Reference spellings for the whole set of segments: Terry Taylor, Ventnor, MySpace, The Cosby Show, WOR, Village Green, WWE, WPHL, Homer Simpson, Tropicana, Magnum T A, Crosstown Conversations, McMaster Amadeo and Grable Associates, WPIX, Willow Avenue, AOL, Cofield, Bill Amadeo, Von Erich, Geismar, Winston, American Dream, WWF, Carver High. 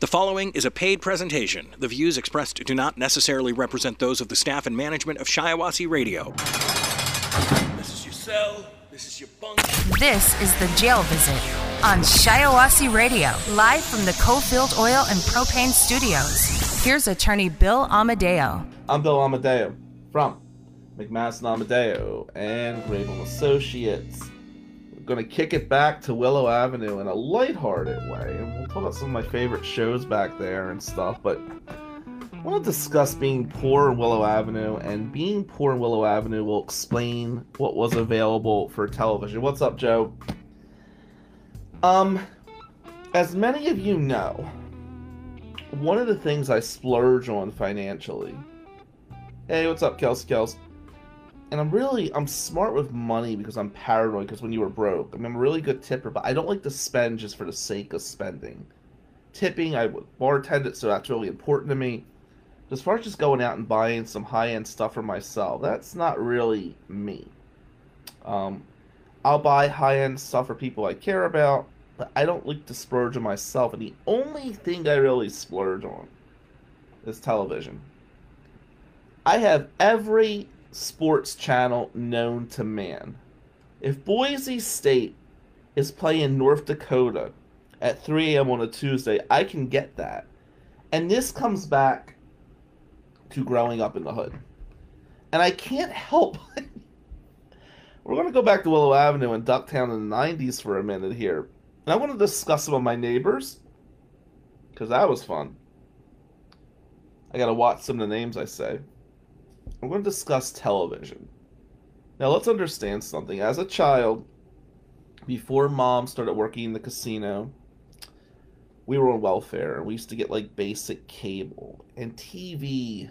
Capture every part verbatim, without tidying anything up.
The following is a paid presentation. The views expressed do not necessarily represent those of the staff and management of Shiawassee Radio. This is your cell. This is your bunk. This is the jail visit on Shiawassee Radio, live from the Cofield Oil and Propane Studios. Here's attorney Bill Amadeo. I'm Bill Amadeo from McMaster Amadeo and Grable Associates. Going to kick it back to Willow Avenue in a lighthearted way, and we'll talk about some of my favorite shows back there and stuff, but I want to discuss being poor in Willow Avenue, and being poor in Willow Avenue will explain what was available for television. What's up, Joe? Um, as many of you know, one of the things I splurge on financially, hey, what's up, Kels, Kels? And I'm really, I'm smart with money because I'm paranoid because when you were broke, I mean, I'm a really good tipper, but I don't like to spend just for the sake of spending. Tipping, I bartended, so that's really important to me. As far as just going out and buying some high-end stuff for myself, that's not really me. Um, I'll buy high-end stuff for people I care about, but I don't like to splurge on myself. And the only thing I really splurge on is television. I have every sports channel known to man. If Boise State is playing North Dakota at three a.m. on a Tuesday, I can get that. And this comes back to growing up in the hood. And I can't help it. We're going to go back to Willow Avenue and Ducktown in the nineties for a minute here. And I want to discuss some of my neighbors, because that was fun. I got to watch some of the names I say. I'm going to discuss television. Now, let's understand something. As a child, before Mom started working in the casino, we were on welfare, and we used to get, like, basic cable. And T V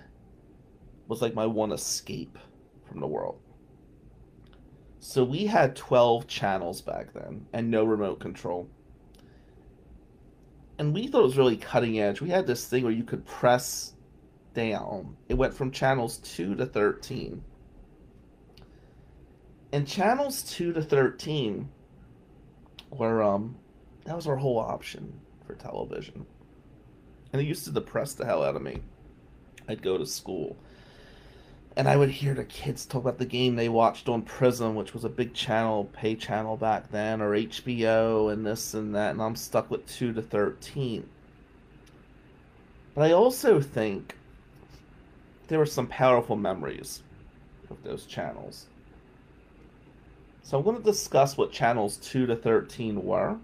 was, like, my one escape from the world. So we had twelve channels back then, and no remote control. And we thought it was really cutting edge. We had this thing where you could press down. It went from channels two to thirteen. And channels two to thirteen were, um, that was our whole option for television. And it used to depress the hell out of me. I'd go to school, and I would hear the kids talk about the game they watched on Prism, which was a big channel, pay channel back then, or H B O, and this and that, and I'm stuck with two to thirteen. But I also think there were some powerful memories of those channels. So I'm going to discuss what channels two to thirteen were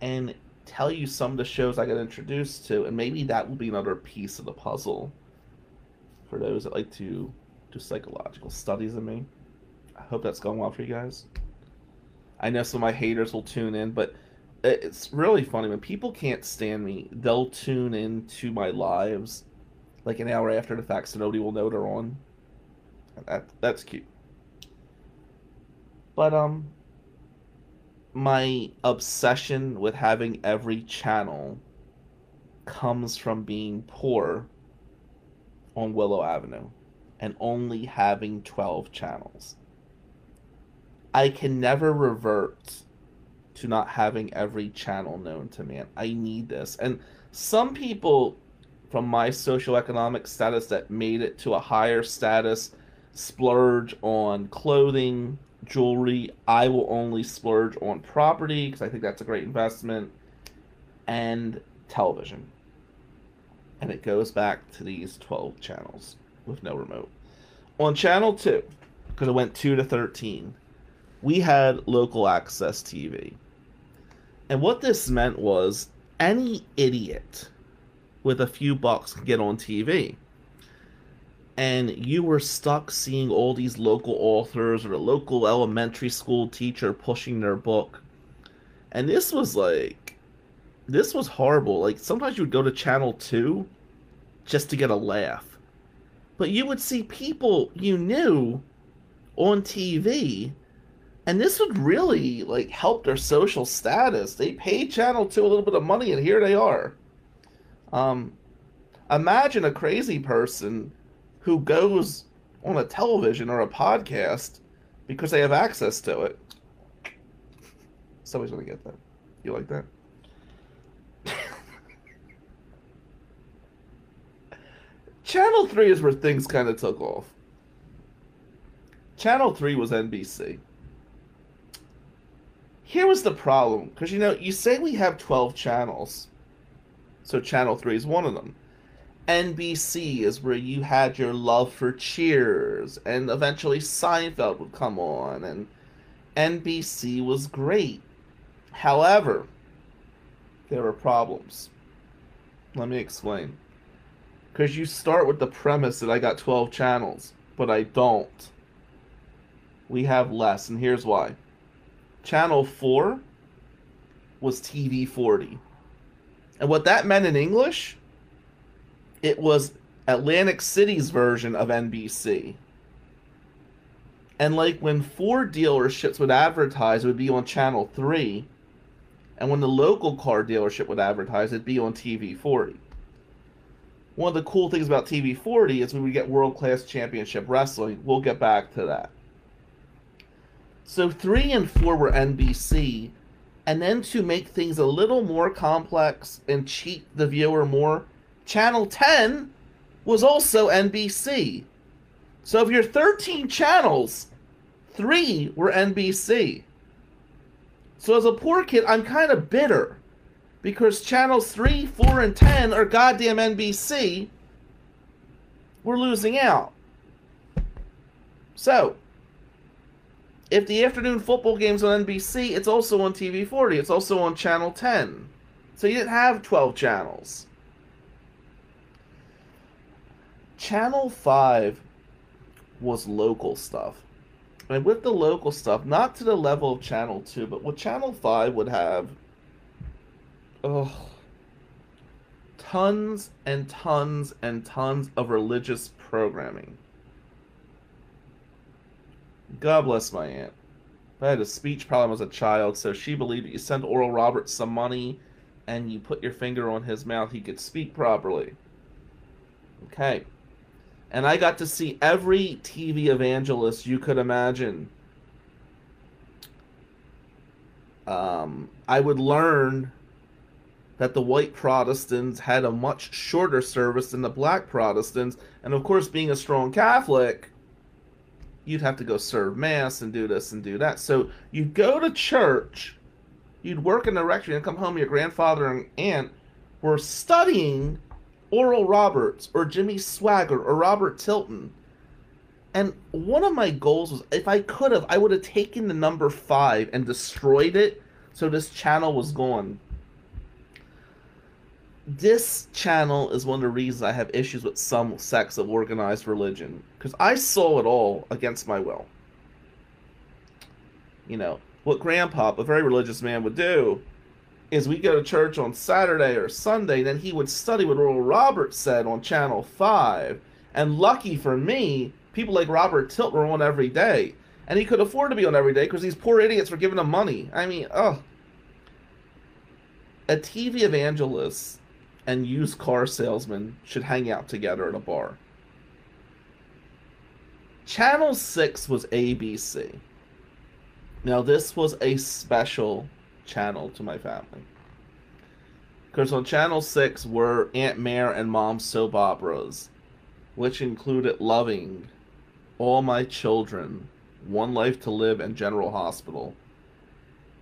and tell you some of the shows I got introduced to, and maybe that will be another piece of the puzzle for those that like to do psychological studies of me. I hope that's going well for you guys. I know some of my haters will tune in, but it's really funny. When people can't stand me, they'll tune into my lives like an hour after the fact, so nobody will know they're on. That, that's cute. But, um, my obsession with having every channel comes from being poor on Willow Avenue and only having twelve channels. I can never revert to not having every channel known to man. I need this. And some people from my socioeconomic status that made it to a higher status splurge on clothing, jewelry. I will only splurge on property because I think that's a great investment, and television. And it goes back to these twelve channels with no remote. On channel two, because it went two to thirteen, we had local access T V. And what this meant was any idiot with a few bucks could get on T V. And you were stuck seeing all these local authors or the local elementary school teacher pushing their book. And this was like, this was horrible. Like, sometimes you would go to channel two just to get a laugh. But you would see people you knew on T V, and this would really, like, help their social status. They paid channel two a little bit of money, and here they are. Um, imagine a crazy person who goes on a television or a podcast because they have access to it. Somebody's going to get that. You like that? Channel three is where things kind of took off. Channel three was N B C. Here was the problem, because, you know, you say we have twelve channels, so Channel three is one of them. N B C is where you had your love for Cheers, and eventually Seinfeld would come on, and N B C was great. However, there were problems. Let me explain. Because you start with the premise that I got twelve channels, but I don't. We have less, and here's why. Channel four was T V forty. And what that meant in English, it was Atlantic City's version of N B C. And like when Ford dealerships would advertise, it would be on Channel three. And when the local car dealership would advertise, it'd be on T V forty. One of the cool things about T V forty is we would get world-class championship wrestling. We'll get back to that. So three and four were N B C, and then to make things a little more complex and cheat the viewer more, Channel ten was also N B C. So of your thirteen channels, three were N B C. So as a poor kid, I'm kind of bitter, because channels three, four, and ten are goddamn N B C. We're losing out. So if the afternoon football game's on N B C, it's also on T V forty. It's also on Channel ten. So you didn't have twelve channels. Channel five was local stuff. And with the local stuff, not to the level of Channel two, but what Channel five would have, oh, tons and tons and tons of religious programming. God bless my aunt. I had a speech problem as a child, so she believed that you send Oral Roberts some money and you put your finger on his mouth, he could speak properly. Okay. And I got to see every T V evangelist you could imagine. Um, I would learn that the white Protestants had a much shorter service than the black Protestants. And of course, being a strong Catholic, you'd have to go serve mass and do this and do that. So you'd go to church, you'd work in the rectory, and come home. Your grandfather and aunt were studying Oral Roberts or Jimmy Swaggart or Robert Tilton. And one of my goals was, if I could have, I would have taken the number five and destroyed it so this channel was gone. This channel is one of the reasons I have issues with some sects of organized religion, because I saw it all against my will. You know, what Grandpa, a very religious man, would do is we'd go to church on Saturday or Sunday, then he would study what Oral Roberts said on Channel five. And lucky for me, people like Robert Tilton were on every day. And he could afford to be on every day because these poor idiots were giving him money. I mean, ugh. A T V evangelist and used car salesman should hang out together at a bar. Channel six was A B C. Now this was a special channel to my family, because on Channel six were Aunt Mare and Mom's soap operas, which included Loving, All My Children, One Life to Live, and General Hospital.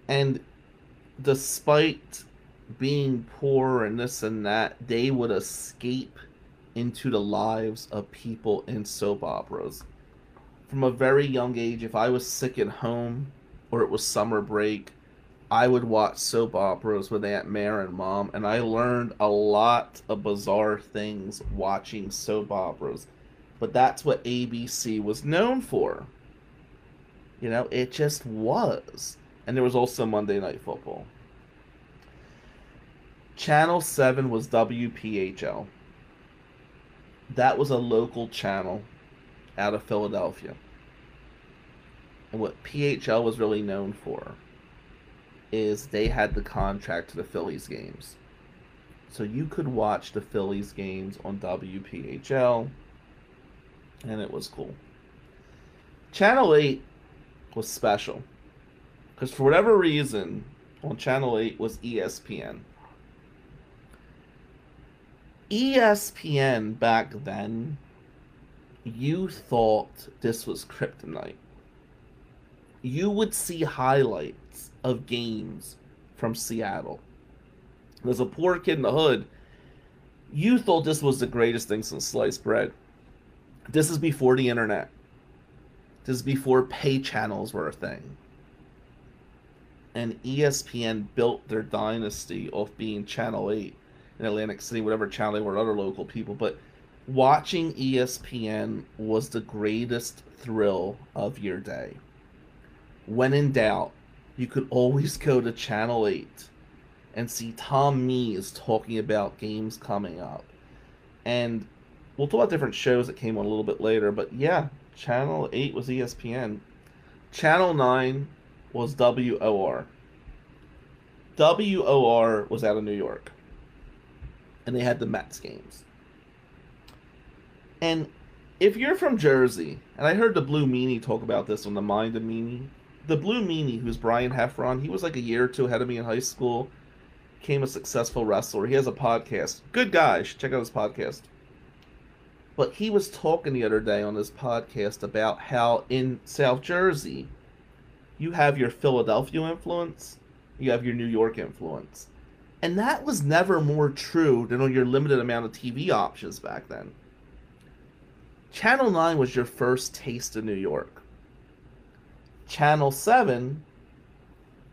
And despite being poor and this and that, they would escape into the lives of people in soap operas. From a very young age, if I was sick at home or it was summer break, I would watch soap operas with Aunt Mare and Mom, and I learned a lot of bizarre things watching soap operas. But that's what A B C was known for. You know, it just was. And there was also Monday Night Football. Channel seven was W P H L. That was a local channel out of Philadelphia. And what P H L was really known for is they had the contract to the Phillies games. So you could watch the Phillies games on W P H L, and it was cool. Channel eight was special, because for whatever reason, on Channel eight was E S P N. E S P N back then, you thought this was kryptonite. You would see highlights of games from Seattle. There's a poor kid in the hood. You thought this was the greatest thing since sliced bread. This is before the internet. This is before pay channels were a thing. And E S P N built their dynasty off being Channel eight in Atlantic City, whatever channel they were, other local people. But watching E S P N was the greatest thrill of your day. When in doubt, you could always go to Channel eight and see Tom Mees talking about games coming up. And we'll talk about different shows that came on a little bit later, but yeah, Channel eight was E S P N. Channel nine was W O R. W O R was out of New York, and they had the Mets games. And if you're from Jersey, and I heard the Blue Meanie talk about this on The Mind of Meanie, the Blue Meanie, who's Brian Heffron, he was like a year or two ahead of me in high school, became a successful wrestler. He has a podcast. Good guy. Check out his podcast. But he was talking the other day on this podcast about how in South Jersey, you have your Philadelphia influence, you have your New York influence. And that was never more true than on your limited amount of T V options back then. Channel nine was your first taste of New York. Channel seven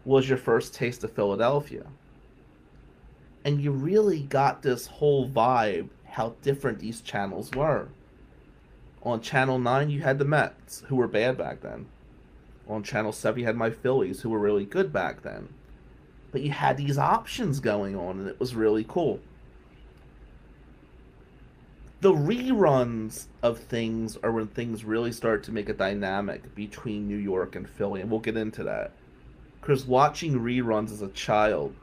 was your first taste of Philadelphia. And you really got this whole vibe, how different these channels were. On Channel nine, you had the Mets, who were bad back then. On Channel seven, you had my Phillies, who were really good back then. But you had these options going on, and it was really cool. The reruns of things are when things really start to make a dynamic between New York and Philly, and we'll get into that. Because watching reruns as a child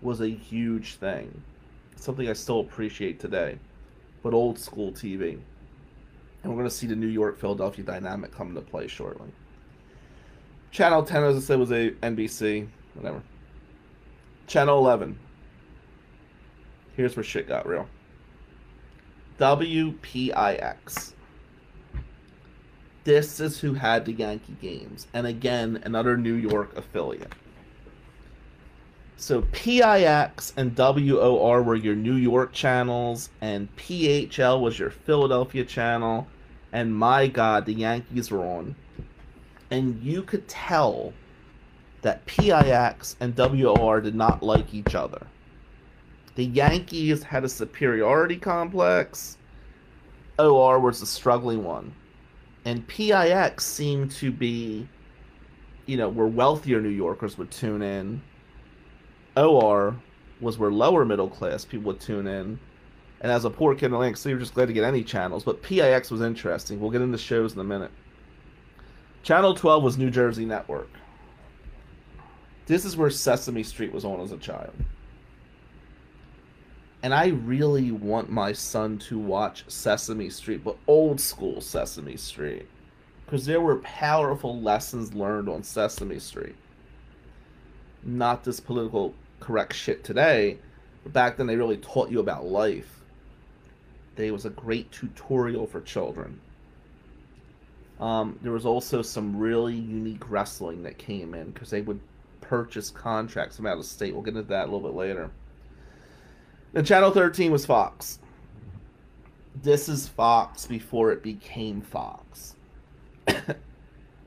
was a huge thing. Something I still appreciate today, but old school T V. And we're going to see the New York-Philadelphia dynamic come into play shortly. Channel ten, as I said, was a N B C, whatever. Channel eleven. Here's where shit got real. W P I X. This is who had the Yankee games. And again, another New York affiliate. So P I X and W O R were your New York channels, and P H L was your Philadelphia channel, and my God, the Yankees were on. And you could tell that P I X and W O R did not like each other. The Yankees had a superiority complex. O R was the struggling one. And P I X seemed to be, you know, where wealthier New Yorkers would tune in. O R was where lower middle class people would tune in. And as a poor kid in Atlantic City, so you were just glad to get any channels. But P I X was interesting. We'll get into shows in a minute. Channel twelve was New Jersey Network. This is where Sesame Street was on as a child. And I really want my son to watch Sesame Street, but old school Sesame Street. Because there were powerful lessons learned on Sesame Street. Not this political correct shit today, but back then they really taught you about life. They was a great tutorial for children. Um, there was also some really unique wrestling that came in, because they would purchase contracts from out of state. We'll get into that a little bit later. Then Channel thirteen was Fox. This is Fox before it became Fox.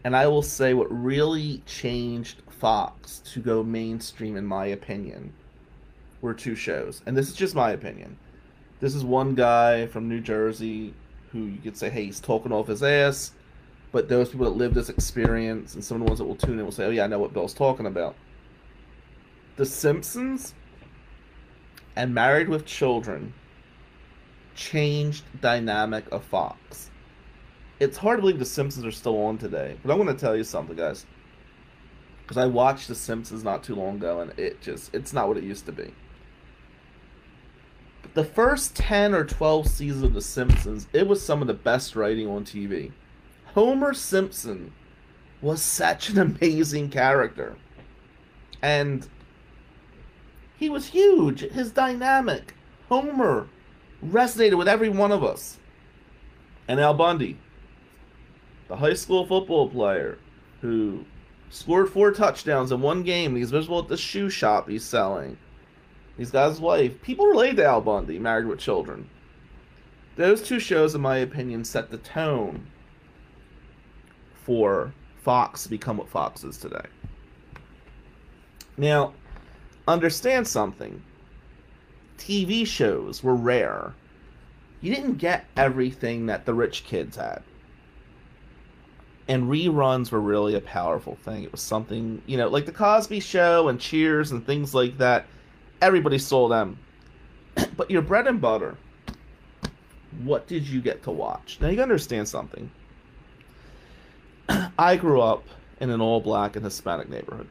And I will say what really changed Fox to go mainstream, in my opinion, were two shows. And this is just my opinion. This is one guy from New Jersey who you could say, hey, he's talking off his ass. But those people that lived this experience and some of the ones that will tune in will say, oh yeah, I know what Bill's talking about. The Simpsons and Married with Children changed the dynamic of Fox. It's hard to believe The Simpsons are still on today, but I want to tell you something, guys. Because I watched The Simpsons not too long ago, and it just, it's not what it used to be. But the first ten or twelve seasons of The Simpsons, it was some of the best writing on T V. Homer Simpson was such an amazing character. And he was huge. His dynamic. Homer resonated with every one of us. And Al Bundy, the high school football player who scored four touchdowns in one game. He's miserable at the shoe shop he's selling. He's got his wife. People relate to Al Bundy, Married with Children. Those two shows, in my opinion, set the tone for Fox to become what Fox is today. Now, understand something. T V shows were rare. You didn't get everything that the rich kids had. And reruns were really a powerful thing. It was something, you know, like The Cosby Show and Cheers and things like that. Everybody saw them. But your bread and butter, what did you get to watch? Now, you gotta understand something. I grew up in an all-black and Hispanic neighborhood.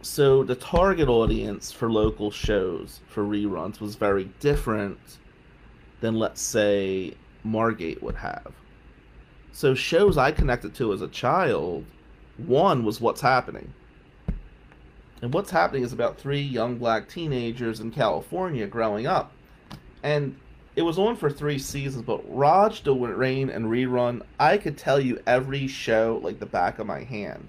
So the target audience for local shows, for reruns, was very different than, let's say, Margate would have. So shows I connected to as a child, one was What's Happening. And What's Happening is about three young black teenagers in California growing up. And it was on for three seasons, but Raj, the Rain, and Rerun, I could tell you every show like the back of my hand.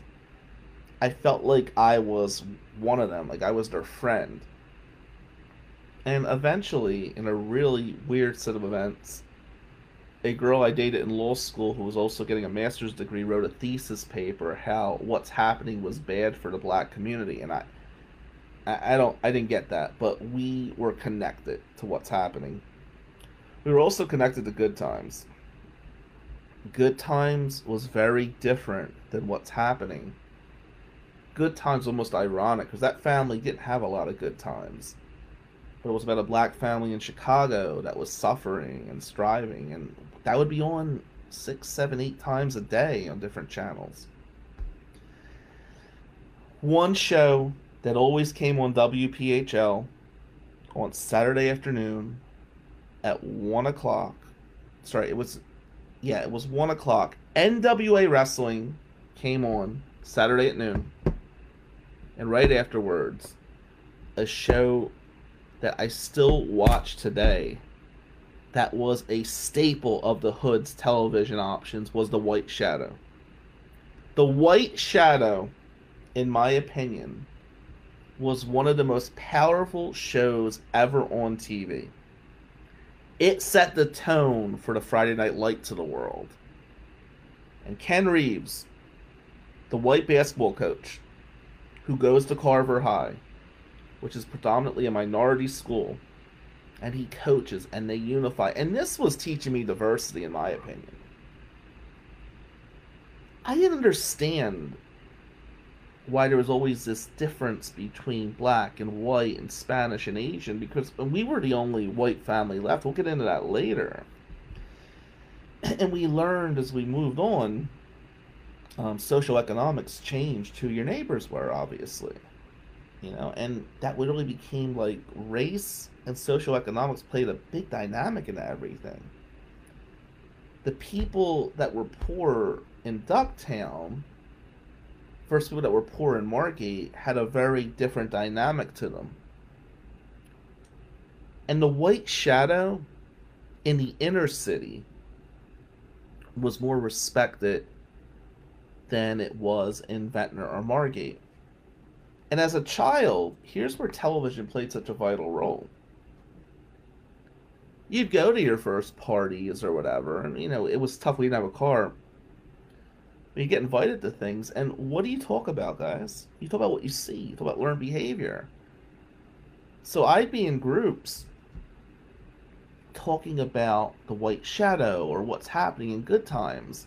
I felt like I was one of them, like I was their friend. And eventually, in a really weird set of events, a girl I dated in law school who was also getting a master's degree wrote a thesis paper how What's Happening was bad for the black community, and I I don't I didn't get that, but we were connected to What's Happening. We were also connected to Good Times. Good Times was very different than What's Happening. Good Times was almost ironic because that family didn't have a lot of good times. But it was about a black family in Chicago that was suffering and striving, and that would be on six, seven, eight times a day on different channels. One show that always came on W P H L on Saturday afternoon at one o'clock. Sorry, it was, yeah, it was one o'clock. N W A Wrestling came on Saturday at noon. And right afterwards, a show that I still watch today that was a staple of the Hood's television options was The White Shadow. The White Shadow, in my opinion, was one of the most powerful shows ever on T V. It set the tone for the Friday Night Lights of the world. And Ken Reeves, the white basketball coach, who goes to Carver High, which is predominantly a minority school, and he coaches and they unify. And this was teaching me diversity, in my opinion. I didn't understand why there was always this difference between black and white and Spanish and Asian, because we were the only white family left. We'll get into that later. And we learned as we moved on, um, socioeconomics changed who your neighbors were, obviously. You know, and that literally became like race and socioeconomics played a big dynamic into everything. The people that were poor in Ducktown versus people that were poor in Margate had a very different dynamic to them. And The White Shadow in the inner city was more respected than it was in Ventnor or Margate. And as a child, here's where television played such a vital role. You'd go to your first parties or whatever, and you know, it was tough, we didn't have a car. You get invited to things, and what do you talk about, guys? You talk about what you see. You talk about learned behavior. So I'd be in groups talking about The White Shadow or What's Happening in Good Times.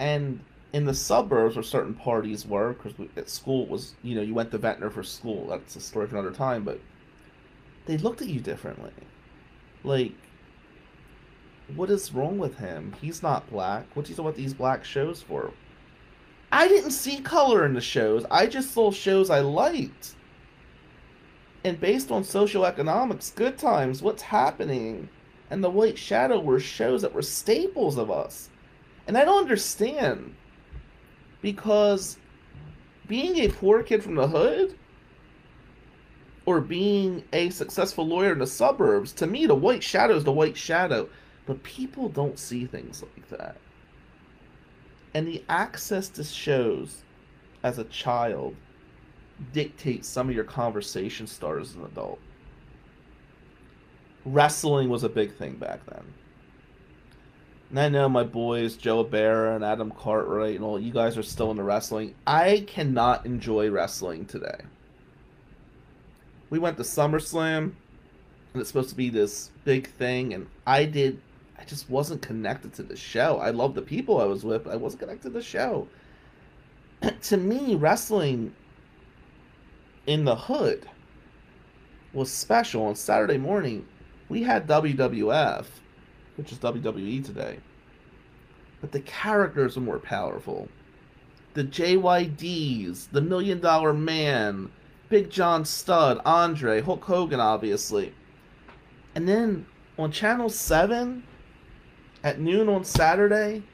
And in the suburbs where certain parties were, because we, at school was, you know, you went to Ventnor for school. That's a story for another time, but they looked at you differently. Like, what is wrong with him? He's not black. What do you know about these black shows for? I didn't see color in the shows. I just saw shows I liked. And based on socioeconomics, Good Times, What's Happening, and The White Shadow were shows that were staples of us. And I don't understand, because being a poor kid from the hood, or being a successful lawyer in the suburbs. To me, the White Shadow is the White Shadow. But people don't see things like that. And the access to shows as a child dictates some of your conversation starters as an adult. Wrestling was a big thing back then. And I know my boys, Joe Bear and Adam Cartwright and all, you guys are still into wrestling. I cannot enjoy wrestling today. We went to SummerSlam, and it's supposed to be this big thing, and I did, I just wasn't connected to the show. I loved the people I was with, but I wasn't connected to the show. To me, wrestling in the hood was special. On Saturday morning, we had W W F, which is W W E today, but the characters were more powerful. The J Y Ds, the Million Dollar Man, Big John Studd, Andre, Hulk Hogan, obviously. And then on Channel seven at noon on Saturday,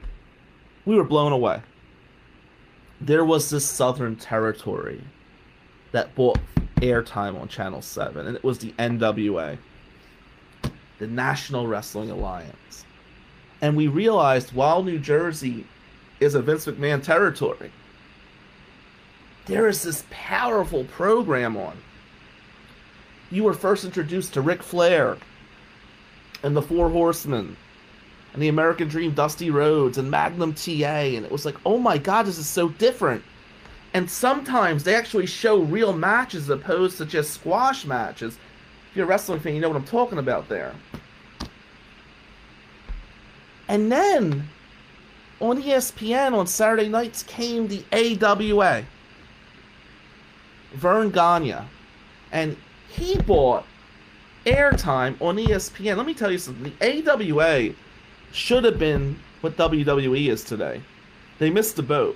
we were blown away. There was this Southern territory that bought airtime on Channel seven, and it was the N W A, the National Wrestling Alliance. And we realized while New Jersey is a Vince McMahon territory, there is this powerful program on. You were first introduced to Ric Flair and the Four Horsemen and the American Dream, Dusty Rhodes and Magnum T A, and it was like, oh my god, this is so different. And sometimes they actually show real matches as opposed to just squash matches. If you're a wrestling fan, you know what I'm talking about there. And then on E S P N on Saturday nights came the A W A, Vern Gagne, and he bought airtime on E S P N. Let me tell you something. The A W A should have been what W W E is today. They missed the boat.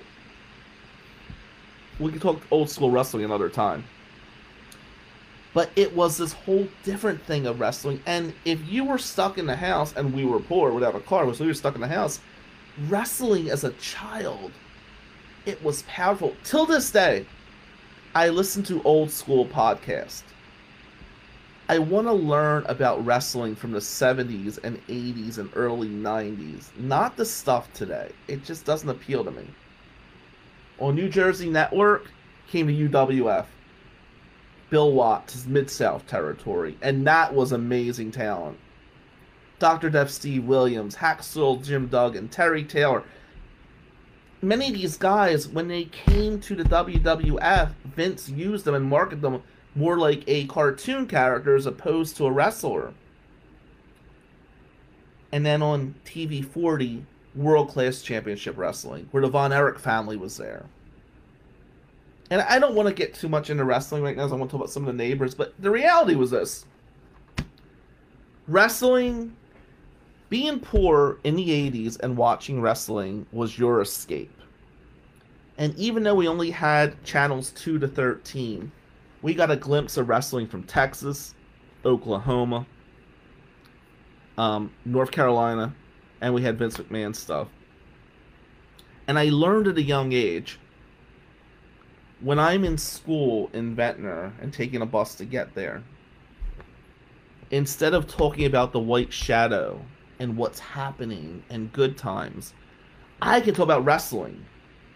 We can talk old school wrestling another time. But it was this whole different thing of wrestling. And if you were stuck in the house, and we were poor without a car, so we were stuck in the house, wrestling as a child, it was powerful. Till this day, I listen to old school podcasts. I want to learn about wrestling from the seventies and eighties and early nineties. Not the stuff today. It just doesn't appeal to me. On New Jersey Network came to U W F. Bill Watts, Mid-South territory, and that was amazing talent. Doctor Death Steve Williams, Hacksaw Jim Duggan, Terry Taylor. Many of these guys, when they came to the W W F, Vince used them and marketed them more like a cartoon character as opposed to a wrestler. And then on T V forty, World Class Championship Wrestling, where the Von Erich family was there. And I don't want to get too much into wrestling right now, as I want to talk about some of the neighbors, but the reality was this. Wrestling, being poor in the eighties and watching wrestling was your escape. And even though we only had channels two to thirteen, we got a glimpse of wrestling from Texas, Oklahoma, um, North Carolina, and we had Vince McMahon stuff. And I learned at a young age, when I'm in school in Ventnor and taking a bus to get there, instead of talking about the White Shadow and What's Happening and Good Times, I can talk about wrestling,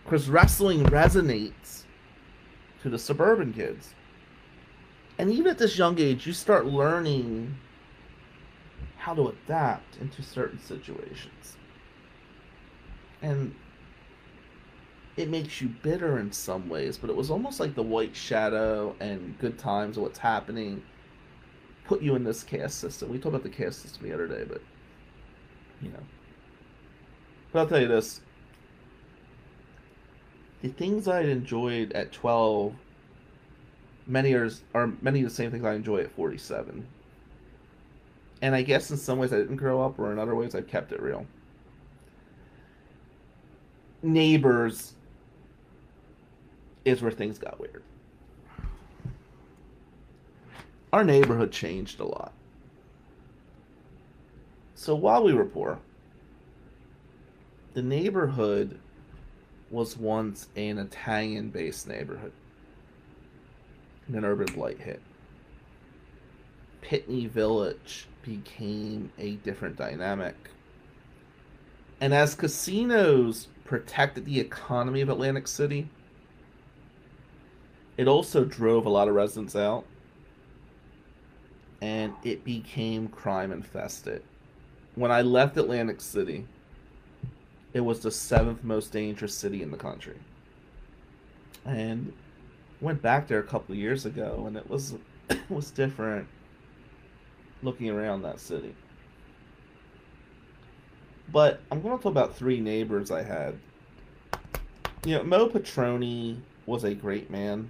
because wrestling resonates to the suburban kids. And even at this young age, you start learning how to adapt into certain situations. And it makes you bitter in some ways, but it was almost like the White Shadow and Good Times and What's Happening put you in this caste system. We talked about the caste system the other day, but, you know. But I'll tell you this. The things I enjoyed at twelve, many are, are many of the same things I enjoy at forty-seven. And I guess in some ways I didn't grow up, or in other ways I kept it real. Neighbors is where things got weird. Our neighborhood changed a lot. So while we were poor, the neighborhood was once an Italian-based neighborhood. And an urban blight hit. Pitney Village became a different dynamic. And as casinos protected the economy of Atlantic City, it also drove a lot of residents out, and it became crime infested. When I left Atlantic City, it was the seventh most dangerous city in the country. And went back there a couple of years ago, and it was it was different looking around that city. But I'm going to talk about three neighbors I had. You know, Mo Petroni was a great man,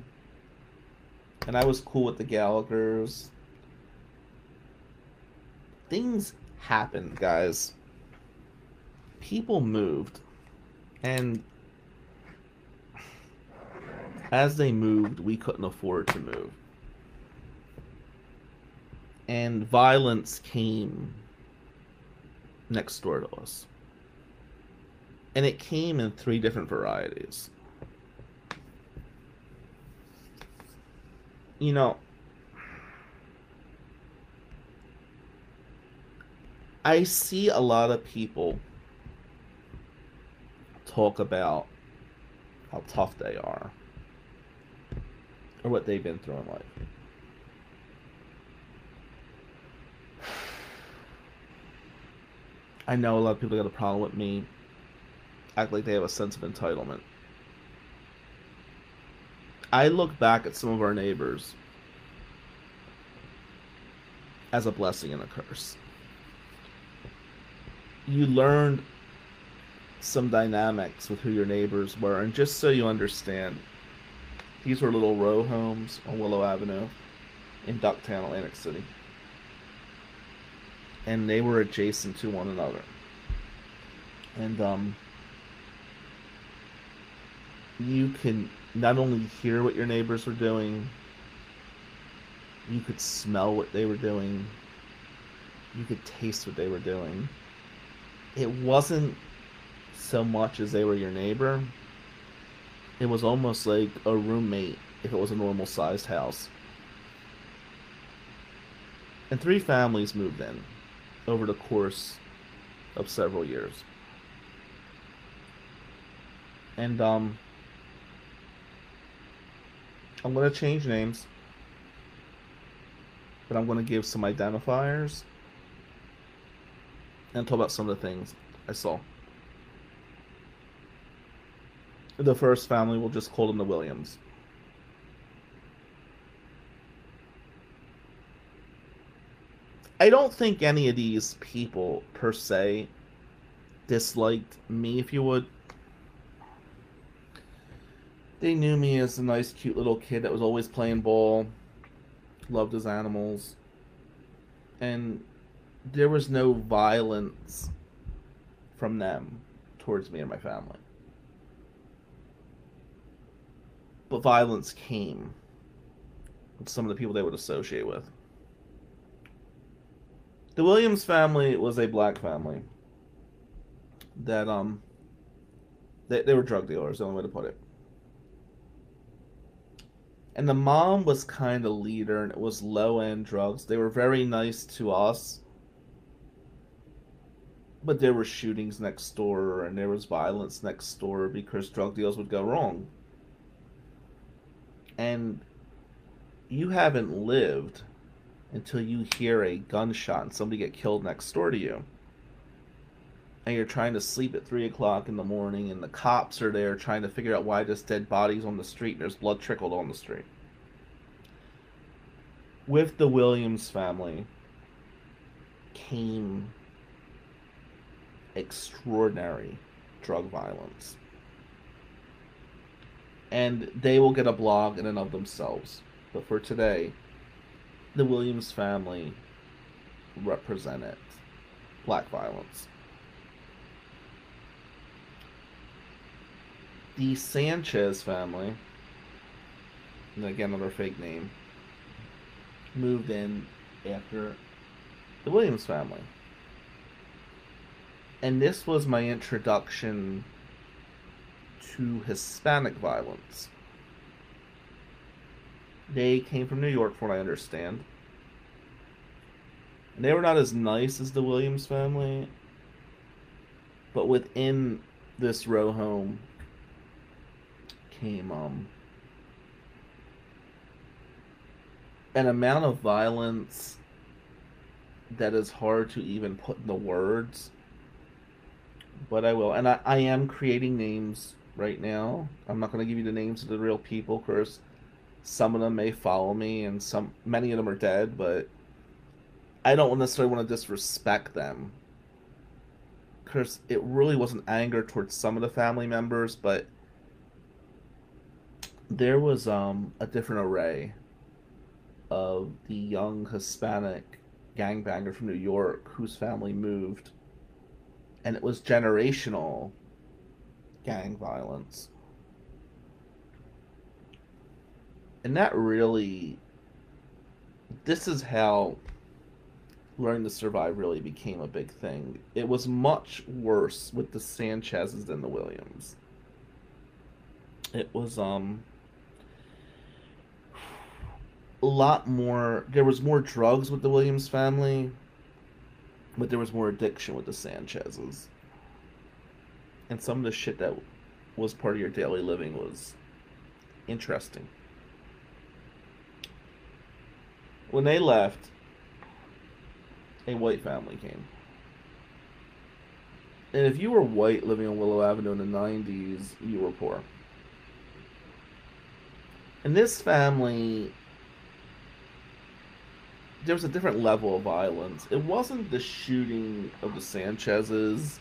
and I was cool with the Gallaghers. Things happened, guys. People moved, and as they moved, we couldn't afford to move. And violence came next door to us. And it came in three different varieties. You know, I see a lot of people talk about how tough they are or what they've been through in life. I know a lot of people got a problem with me, act like they have a sense of entitlement. I look back at some of our neighbors as a blessing and a curse. You learned some dynamics with who your neighbors were, and just so you understand, these were little row homes on Willow Avenue in Ducktown, Atlantic City. And they were adjacent to one another. And um, you can not only hear what your neighbors were doing, you could smell what they were doing, you could taste what they were doing. It wasn't so much as they were your neighbor, it was almost like a roommate if it was a normal sized house. And three families moved in over the course of several years. And um, I'm going to change names, but I'm going to give some identifiers and talk about some of the things I saw. The first family, we'll just call them the Williams. I don't think any of these people, per se, disliked me, if you would. They knew me as a nice, cute little kid that was always playing ball, loved his animals, and there was no violence from them towards me and my family. But violence came with some of the people they would associate with. The Williams family was a black family that, um, they, they were drug dealers, the only way to put it. And the mom was kind of leader, and it was low-end drugs. They were very nice to us, but there were shootings next door, and there was violence next door because drug deals would go wrong. And you haven't lived until you hear a gunshot and somebody get killed next door to you. And you're trying to sleep at three o'clock in the morning, and the cops are there trying to figure out why this dead body's on the street and there's blood trickled on the street. With the Williams family came extraordinary drug violence. And they will get a blog in and of themselves. But for today, the Williams family represented black violence. The Sanchez family, and again another fake name, moved in after the Williams family. And this was my introduction to Hispanic violence. They came from New York, from what I understand. And they were not as nice as the Williams family, but within this row home came um, an amount of violence that is hard to even put in the words, but I will. And I, I am creating names right now. I'm not going to give you the names of the real people, because some of them may follow me, and some, many of them are dead, but I don't necessarily want to disrespect them. Because it really wasn't anger towards some of the family members, but there was um, a different array of the young Hispanic gangbanger from New York whose family moved, and it was generational gang violence. And that really, this is how Learning to Survive really became a big thing. It was much worse with the Sanchez's than the Williams. It was um a lot more, there was more drugs with the Williams family, but there was more addiction with the Sanchez's. And some of the shit that was part of your daily living was interesting. When they left, a white family came. And if you were white living on Willow Avenue in the nineties, you were poor. And this family, there was a different level of violence. It wasn't the shooting of the Sanchez's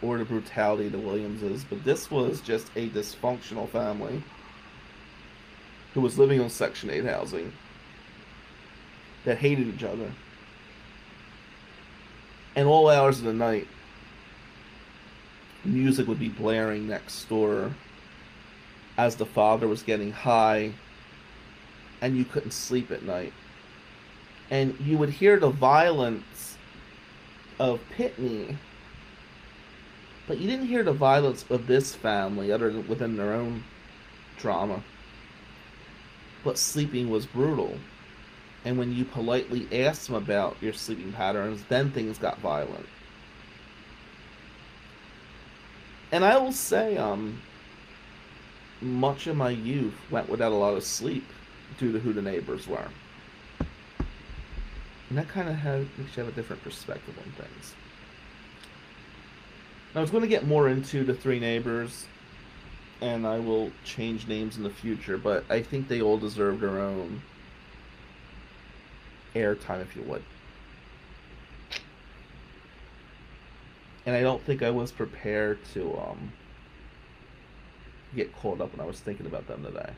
or the brutality of the Williamses, but this was just a dysfunctional family who was living on Section eight housing that hated each other, and all hours of the night music would be blaring next door as the father was getting high, and you couldn't sleep at night, and you would hear the violence of Pitney, but you didn't hear the violence of this family other than within their own drama. But sleeping was brutal. And when you politely asked them about your sleeping patterns, then things got violent. And I will say, um, much of my youth went without a lot of sleep due to who the neighbors were. And that kind of had, makes you have a different perspective on things. I was going to get more into the three neighbors, and I will change names in the future, but I think they all deserve their own airtime, if you would. And I don't think I was prepared to um, get caught up when I was thinking about them today.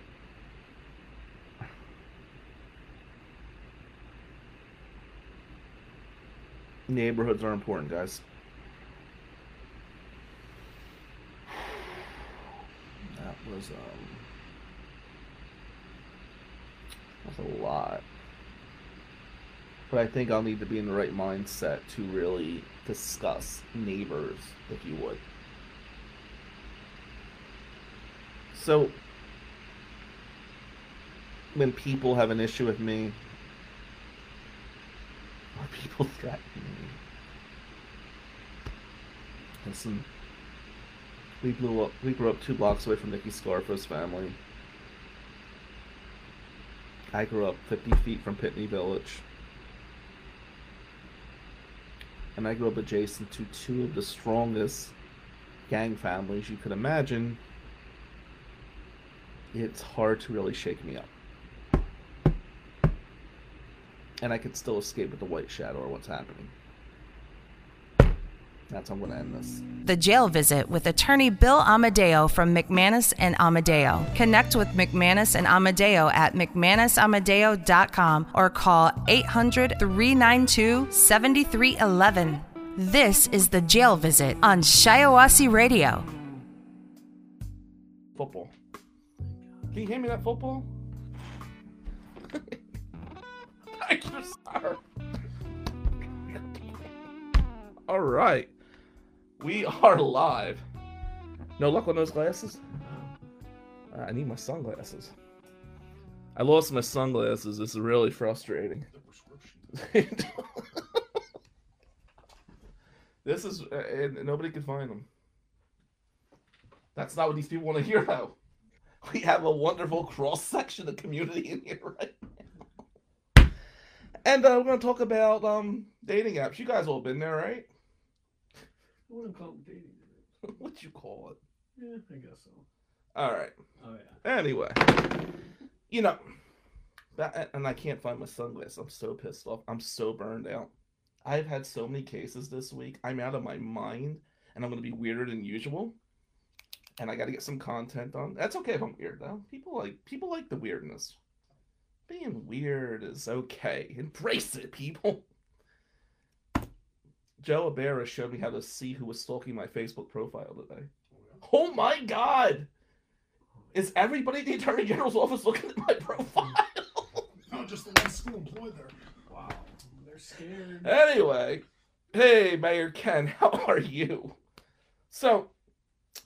Neighborhoods are important, guys. That was um, that was a lot. But I think I'll need to be in the right mindset to really discuss neighbors, if you would. So, when people have an issue with me, or people threaten me, listen, we blew up, we grew up two blocks away from Nikki Scarfo's family. I grew up fifty feet from Pitney Village. And I grew up adjacent to two of the strongest gang families you could imagine. It's hard to really shake me up. And I could still escape with the White Shadow or What's Happening. That's how I'm going to end this. The jail visit with attorney Bill Amadeo from McManus and Amadeo. Connect with McManus and Amadeo at McManus Amadeo dot com or call eight hundred, three nine two, seven three one one. This is The Jail Visit on Shiawassee Radio. Football. Can you hand me that football? I'm sorry. All right. We are live. No luck on those glasses? Uh, I need my sunglasses. I lost my sunglasses. This is really frustrating. This is, uh, and nobody can find them. That's not what these people want to hear, though. We have a wonderful cross-section of community in here right now. And uh, we're going to talk about um, dating apps. You guys all been there, right? I wouldn't call it dating apps. What you call it? Yeah, I guess so. All right. Oh, yeah. Anyway. You know, that, and I can't find my sunglasses. I'm so pissed off. I'm so burned out. I've had so many cases this week. I'm out of my mind, and I'm going to be weirder than usual. And I got to get some content on. That's okay if I'm weird, though. People like people like the weirdness. Being weird is okay. Embrace it, people. Joe Abera showed me how to see who was stalking my Facebook profile today. Oh, my God. Is everybody at the Attorney General's office looking at my profile? No, just the one school employee there. Wow. They're scared. Anyway. Hey, Mayor Ken, how are you? So,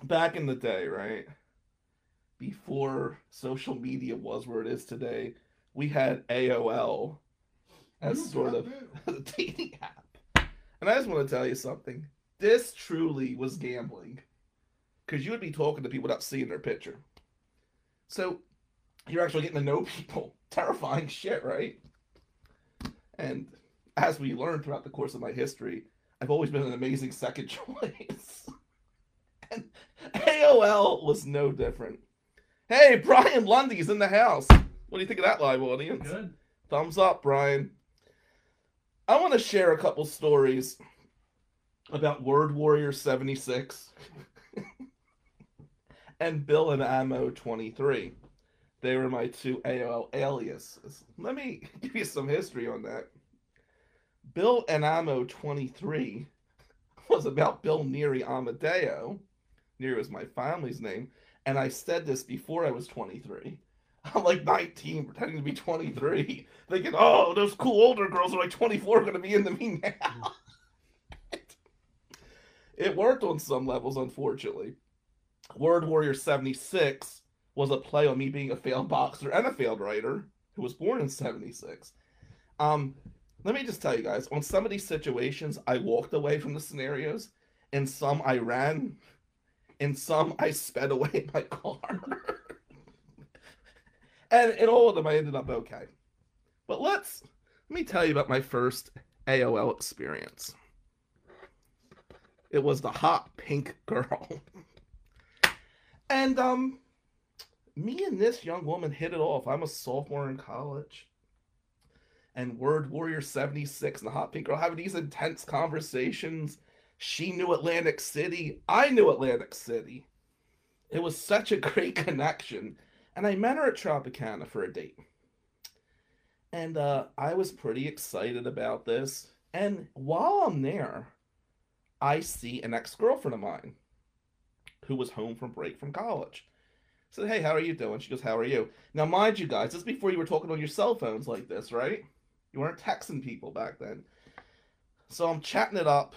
back in the day, right, before social media was where it is today, we had A O L as you sort of a dating app. And I just want to tell you something. This truly was gambling. Because you would be talking to people without seeing their picture. So you're actually getting to know people. Terrifying shit, right? And as we learned throughout the course of my history, I've always been an amazing second choice. And A O L was no different. Hey, Brian Lundy's in the house. What do you think of that live audience? Good. Thumbs up, Brian. I want to share a couple stories about Word Warrior seventy-six. And Bill and Amo twenty-three. They were my two A O L aliases. Let me give you some history on that. Bill and Amo twenty-three was about Bill Neary Amadeo. Neary was my family's name. And I said this before I was twenty-three. I'm like nineteen, pretending to be twenty-three. Thinking, oh, those cool older girls are like twenty-four are going to be into me now. It worked on some levels, unfortunately. Word Warrior seventy-six was a play on me being a failed boxer and a failed writer who was born in seventy-six. Um, let me just tell you guys, on some of these situations, I walked away from the scenarios. In some, I ran. In some, I sped away in my car. And in all of them, I ended up okay. But let's, let me tell you about my first A O L experience. It was the hot pink girl. And um, me and this young woman hit it off. I'm a sophomore in college. And Word Warrior seventy-six and the hot pink girl having these intense conversations. She knew Atlantic City. I knew Atlantic City. It was such a great connection. And I met her at Tropicana for a date. And uh, I was pretty excited about this. And while I'm there, I see an ex-girlfriend of mine who was home from break from college. I said, hey, how are you doing? She goes, how are you? Now, mind you guys, this is before you were talking on your cell phones like this, right? You weren't texting people back then. So I'm chatting it up,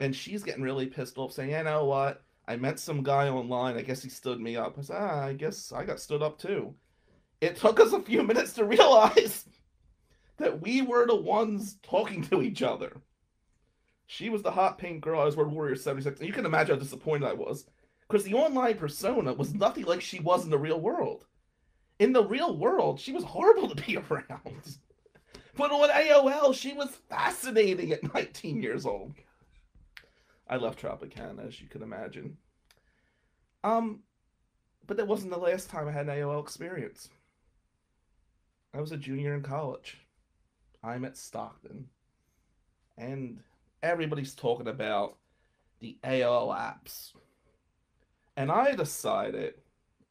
and she's getting really pissed off, saying, you know what? I met some guy online. I guess he stood me up. I said, ah, I guess I got stood up too. It took us a few minutes to realize that we were the ones talking to each other. She was the hot pink girl. I was Word Warrior seventy-six. And you can imagine how disappointed I was. Because the online persona was nothing like she was in the real world. In the real world, she was horrible to be around. But on A O L, she was fascinating at nineteen years old. I left Tropicana, as you can imagine. Um, but that wasn't the last time I had an A O L experience. I was a junior in college. I'm at Stockton. And everybody's talking about the A O L apps. And I decided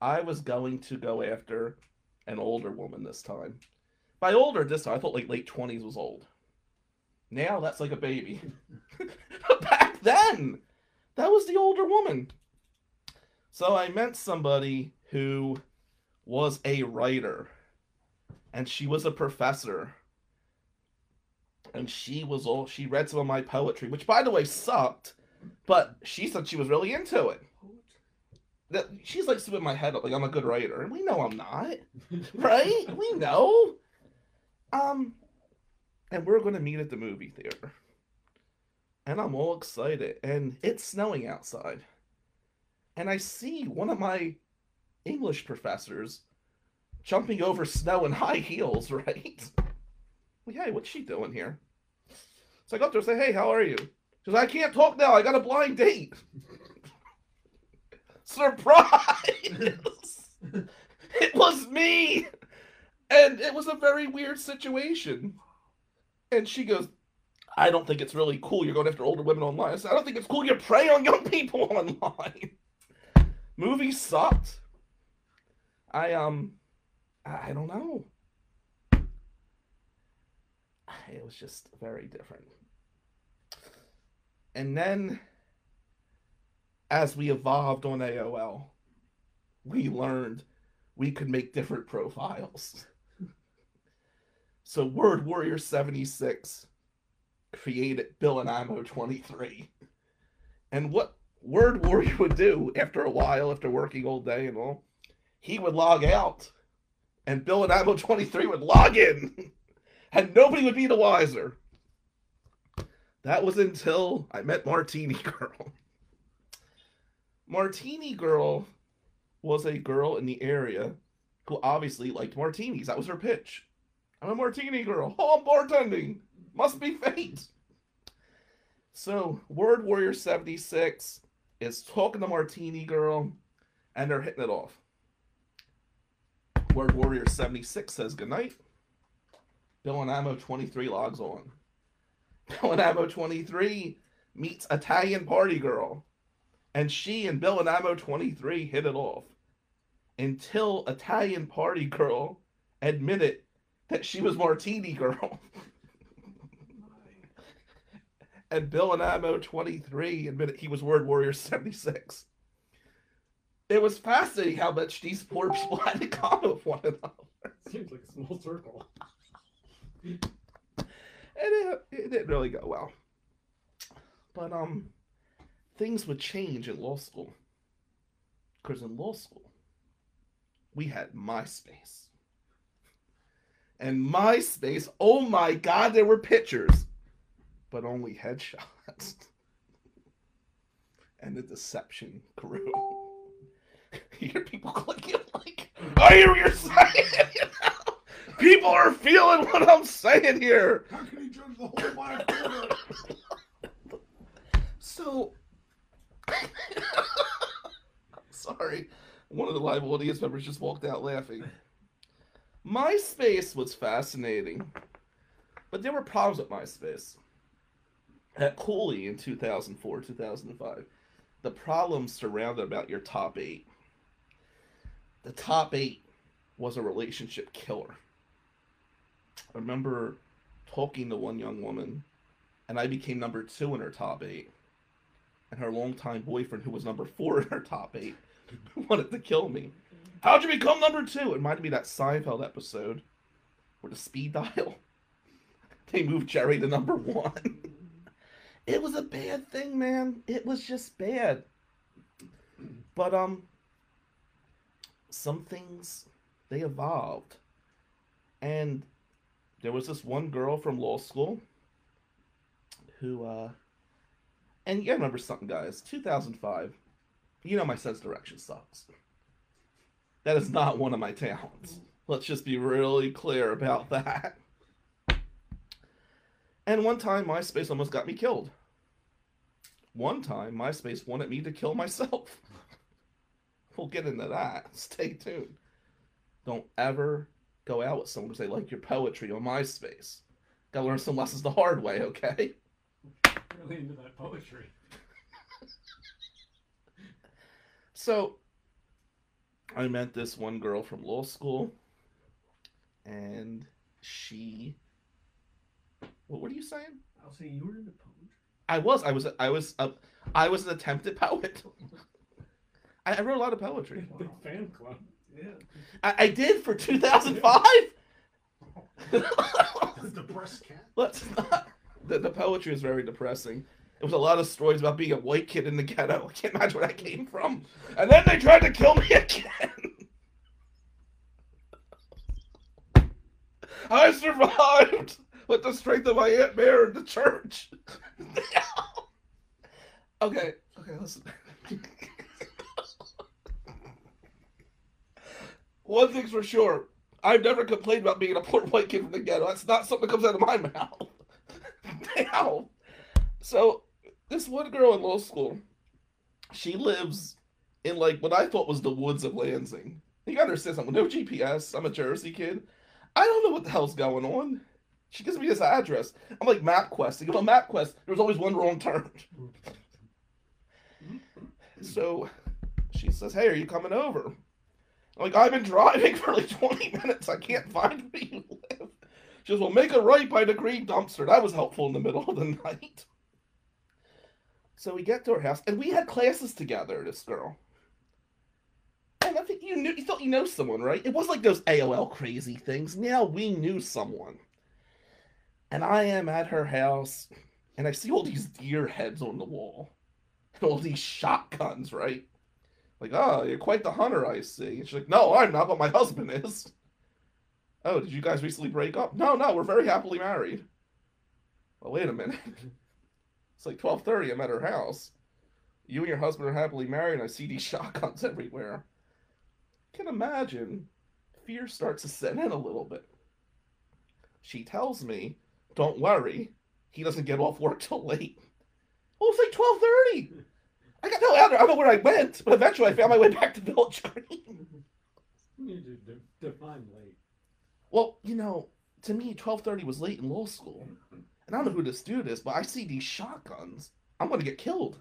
I was going to go after an older woman this time. By older this time, I thought like late twenties was old. Now that's like a baby. Back then, that was the older woman. So I met somebody who was a writer. And she was a professor. And she was all, she read some of my poetry, which by the way sucked. But she said she was really into it. that she likes to put my head up like I'm a good writer, and we know I'm not, right? We know. Um, and we're going to meet at the movie theater, and I'm all excited, and it's snowing outside, and I see one of my English professors jumping over snow in high heels, right? Like, hey, what's she doing here? So I go up to her and say, hey, how are you? She goes, I can't talk now. I got a blind date. Surprise! It was me! And it was a very weird situation. And she goes, I don't think it's really cool you're going after older women online. I said, I don't think it's cool you're preying on young people online. Movie sucked. I, um, I don't know. It was just very different. And then, as we evolved on A O L, we learned we could make different profiles. So Word Warrior seventy-six created Bill and Amo twenty-three. And what Word Warrior would do after a while, after working all day and all, he would log out, and Bill and Amo twenty-three would log in, and nobody would be the wiser. That was until I met Martini Girl. Martini Girl was a girl in the area who obviously liked martinis. That was her pitch. I'm a martini girl. Oh, I'm bartending. Must be fate. So Word Warrior seventy-six is talking to Martini Girl, and they're hitting it off. Word Warrior seventy-six says goodnight. Bill and Amo twenty-three logs on. Bill and Amo twenty-three meets Italian Party Girl, and she and Bill and Amo twenty-three hit it off until Italian Party Girl admitted that she was Martini Girl. And Bill and Amo twenty-three admitted he was Word Warrior seventy-six. It was fascinating how much these poor people had to comment on one another. Seems like a small circle. And it, it didn't really go well. But um, things would change in law school. Because in law school, we had MySpace. And MySpace, oh my God, there were pictures. But only headshots. And the deception grew. You hear people clicking like, I hear what you're saying, you know? People are feeling what I'm saying here. How can you judge the whole wide world? So, sorry, one of the live audience members just walked out laughing. MySpace was fascinating, but there were problems with MySpace. At Cooley in two thousand four, two thousand five, the problems surrounded about your top eight. The top eight was a relationship killer. I remember talking to one young woman, and I became number two in her top eight. And her longtime boyfriend, who was number four in her top eight, wanted to kill me. How'd you become number two? It reminded me of that Seinfeld episode where the speed dial, they moved Jerry to number one. It was a bad thing, man. It was just bad. But, um, some things, they evolved. And there was this one girl from law school who, uh, and you gotta remember something, guys. two thousand five, you know my sense of direction sucks. That is not one of my talents. Let's just be really clear about that. And one time, MySpace almost got me killed. One time, MySpace wanted me to kill myself. We'll get into that. Stay tuned. Don't ever go out with someone because they like your poetry on MySpace. Gotta learn some lessons the hard way, okay? Really into that poetry. So, I met this one girl from law school, and she... What were you saying? I was saying you were into poetry. I was. I was. I was. A, I was an attempted poet. I, I wrote a lot of poetry. Wow. Big fan club. Yeah. I, I did for two thousand five. The depressed cat. Let's not. The, the poetry is very depressing. It was a lot of stories about being a white kid in the ghetto. I can't imagine where that came from. And then they tried to kill me again. I survived with the strength of my Aunt Mary in the church. Okay, okay, listen. One thing's for sure. I've never complained about being a poor white kid from the ghetto. That's not something that comes out of my mouth. Now, so this one girl in law school, she lives in like what I thought was the woods of Lansing. You gotta understand something. No G P S. I'm a Jersey kid. I don't know what the hell's going on. She gives me this address. I'm like MapQuest. You go on MapQuest. There's always one wrong turn. So she says, "Hey, are you coming over?" Like, I've been driving for like twenty minutes. I can't find where you live. She goes, well, make a right by the green dumpster. That was helpful in the middle of the night. So we get to her house, and we had classes together, this girl. And I think you knew, you thought you know someone, right? It was like those A O L crazy things. Now we knew someone. And I am at her house, and I see all these deer heads on the wall. And all these shotguns, right? Like, oh, you're quite the hunter, I see. And she's like, no, I'm not, but my husband is. Oh, did you guys recently break up? No, no, we're very happily married. Well, wait a minute. It's like twelve thirty, I'm at her house. You and your husband are happily married, and I see these shotguns everywhere. I can imagine fear starts to set in a little bit. She tells me, don't worry, he doesn't get off work till late. Oh, it's like twelve thirty. I got no answer. I don't know where I went, but eventually I found my way back to Village Green. You need to define late. Well, you know, to me, twelve thirty was late in law school. And I don't know who this dude is, but I see these shotguns. I'm going to get killed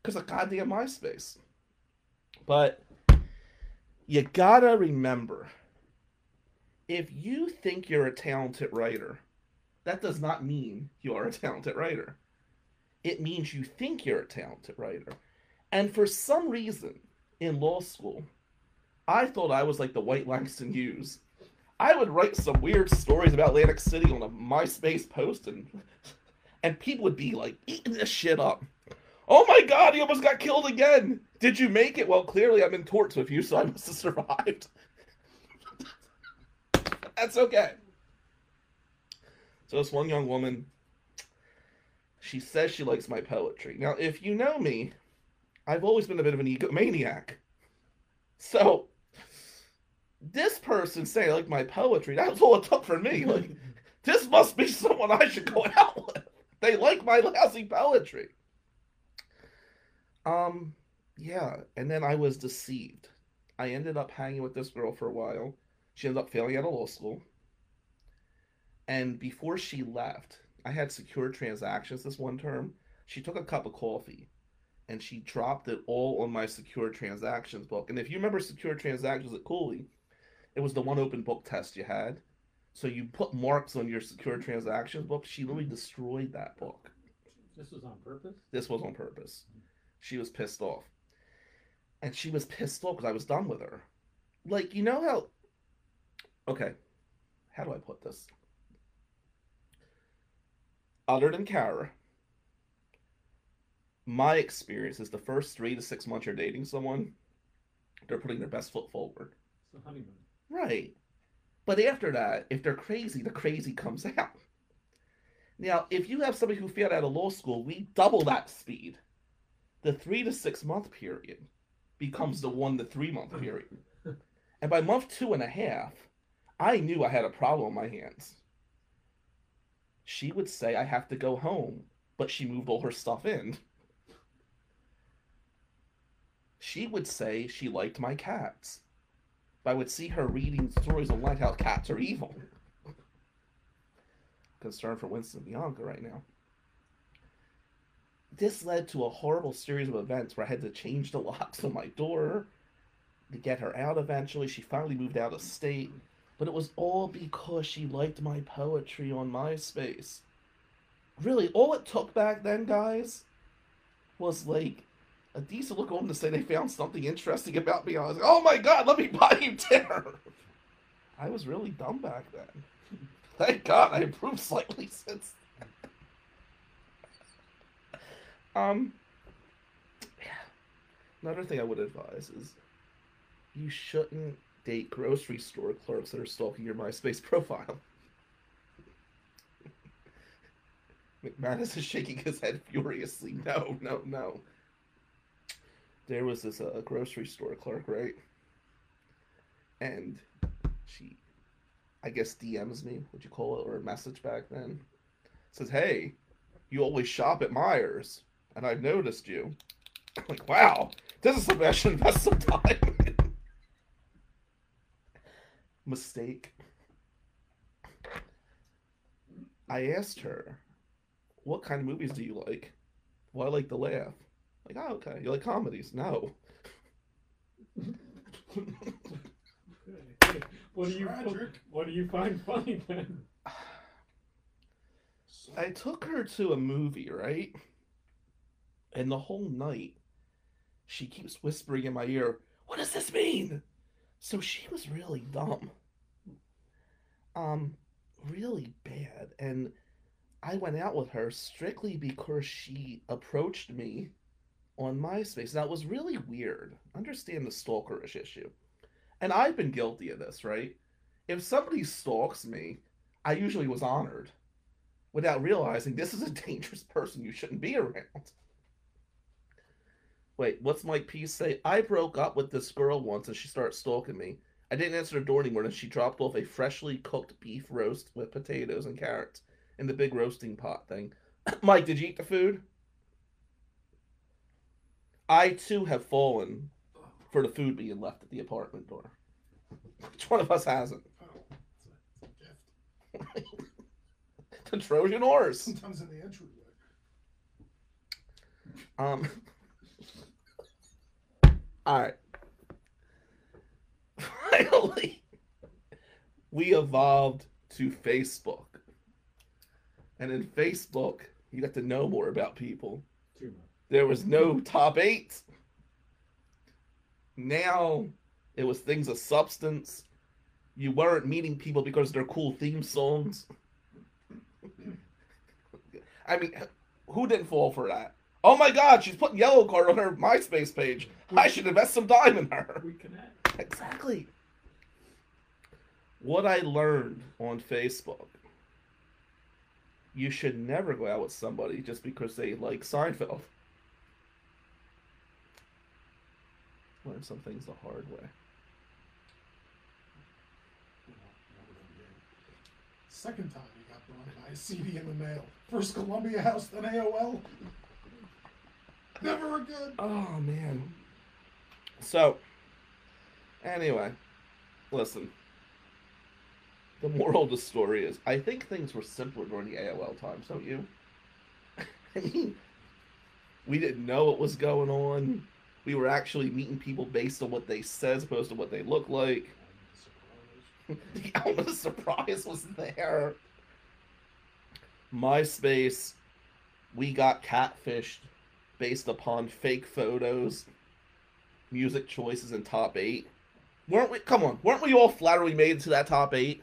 because of goddamn MySpace. But you got to remember, if you think you're a talented writer, that does not mean you are a talented writer. It means you think you're a talented writer. And for some reason, in law school, I thought I was like the White Langston Hughes. I would write some weird stories about Atlantic City on a MySpace post, and and people would be like, eating this shit up. Oh my God, he almost got killed again. Did you make it? Well, clearly I'm in torts with you, so I must have survived. That's okay. So this one young woman, she says she likes my poetry. Now, if you know me, I've always been a bit of an egomaniac. So, this person saying I like my poetry, that was all it took for me. Like, this must be someone I should go out with. They like my lousy poetry. Um, yeah, and then I was deceived. I ended up hanging with this girl for a while. She ended up failing out of law school. And before she left, I had secure transactions this one term. She took a cup of coffee and she dropped it all on my secure transactions book. And if you remember secure transactions at Cooley, it was the one open book test you had. So you put marks on your secure transactions book. She literally destroyed that book. This was on purpose? This was on purpose. She was pissed off. And she was pissed off because I was done with her. Like, you know how... Okay, how do I put this? Other than Kara, my experience is the first three to six months you're dating someone, they're putting their best foot forward. It's a honeymoon. Right. But after that, if they're crazy, the crazy comes out. Now, if you have somebody who failed out of law school, we double that speed. The three to six month period becomes the one to three month period. And by month two and a half, I knew I had a problem on my hands. She would say, I have to go home, but she moved all her stuff in. She would say she liked my cats. But I would see her reading stories online how cats are evil. Concerned for Winston and Bianca right now. This led to a horrible series of events where I had to change the locks on my door to get her out eventually. She finally moved out of state. But it was all because she liked my poetry on MySpace. Really, all it took back then, guys, was like a decent look on to say they found something interesting about me. I was like, oh my God, let me buy you dinner. I was really dumb back then. Thank God I improved slightly since then. Um, yeah. Another thing I would advise is you shouldn't date grocery store clerks that are stalking your MySpace profile. McManus is shaking his head furiously. No, no, no. There was this uh, grocery store clerk, right? And she, I guess, D Ms me, would you call it, or a message back then. Says, hey, you always shop at Myers, and I've noticed you. I'm like, wow, this is something I should invest some time in. Mistake. I asked her, what kind of movies do you like? Well, I like to laugh. Like, oh, okay. You like comedies? No. What do you what do you find funny then? I took her to a movie, right? And the whole night, she keeps whispering in my ear, "What does this mean?" So she was really dumb. Um, really bad. And I went out with her strictly because she approached me on MySpace. Now, it was really weird. Understand the stalkerish issue. And I've been guilty of this, right? If somebody stalks me, I usually was honored without realizing this is a dangerous person you shouldn't be around. Wait, what's Mike P say? I broke up with this girl once and she started stalking me. I didn't answer the door anymore, and she dropped off a freshly cooked beef roast with potatoes and carrots in the big roasting pot thing. Mike, did you eat the food? I, too, have fallen for the food being left at the apartment door. Which one of us hasn't? Oh, it's a, it's a gift. The Trojan horse. Sometimes in the entryway. Um. All right. Finally, we evolved to Facebook. And in Facebook, you got to know more about people. Too much. There was no top eight. Now it was things of substance. You weren't meeting people because they're cool theme songs. I mean, who didn't fall for that? Oh my God, she's putting yellow card on her MySpace page. I should invest some time in her. We connect. Exactly. What I learned on Facebook. You should never go out with somebody just because they like Seinfeld. Learn some things the hard way. Second time he got brought by a C D in the mail. First Columbia House, then A O L. Never again. Oh, man. So, anyway, listen. The moral of the story is, I think things were simpler during the A O L times, don't you? I mean, we didn't know what was going on. We were actually meeting people based on what they said as opposed to what they looked like. The element of surprise was there. MySpace, we got catfished based upon fake photos, music choices, and top eight. Weren't we? Come on, weren't we all flattered we made it to that top eight?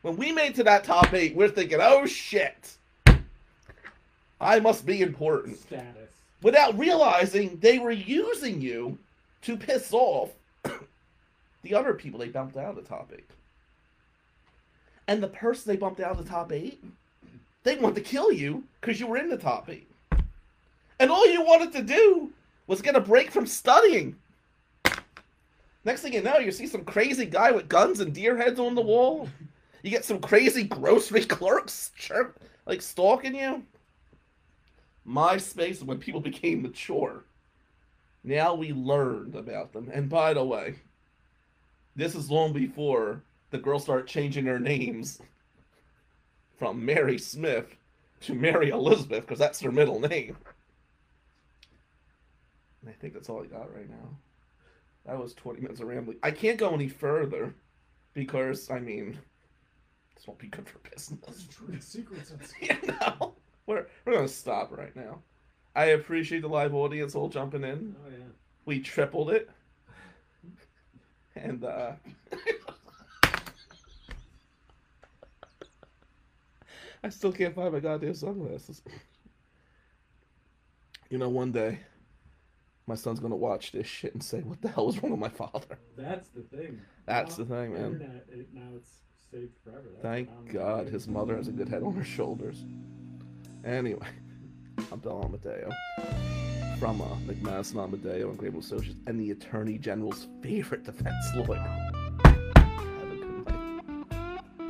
When we made it to that top eight, we're thinking, oh shit, I must be important. Status. Without realizing they were using you to piss off the other people they bumped out of the top eight. And the person they bumped out of the top eight, they wanted to kill you because you were in the top eight. And all you wanted to do was get a break from studying. Next thing you know, you see some crazy guy with guns and deer heads on the wall. You get some crazy grocery clerks chirp, like stalking you. MySpace is when people became mature. Now we learned about them. And by the way, this is long before the girls start changing their names from Mary Smith to Mary Elizabeth, because that's their middle name. And I think that's all I got right now. That was twenty minutes of rambling. I can't go any further because, I mean, this won't be good for business. Trade secrets. Yeah, no. We're, we're going to stop right now. I appreciate the live audience all jumping in. Oh, yeah. We tripled it. And, uh... I still can't find my goddamn sunglasses. you know, one day my son's gonna watch this shit and say, "What the hell was wrong with my father?" That's the thing. That's now, the thing, man. Internet, it, now it's saved forever. That's Thank God his mother has a good head on her shoulders. Anyway, I'm Bill Amadeo from uh, McMaster Amadeo and Grable Associates, and the Attorney General's favorite defense lawyer.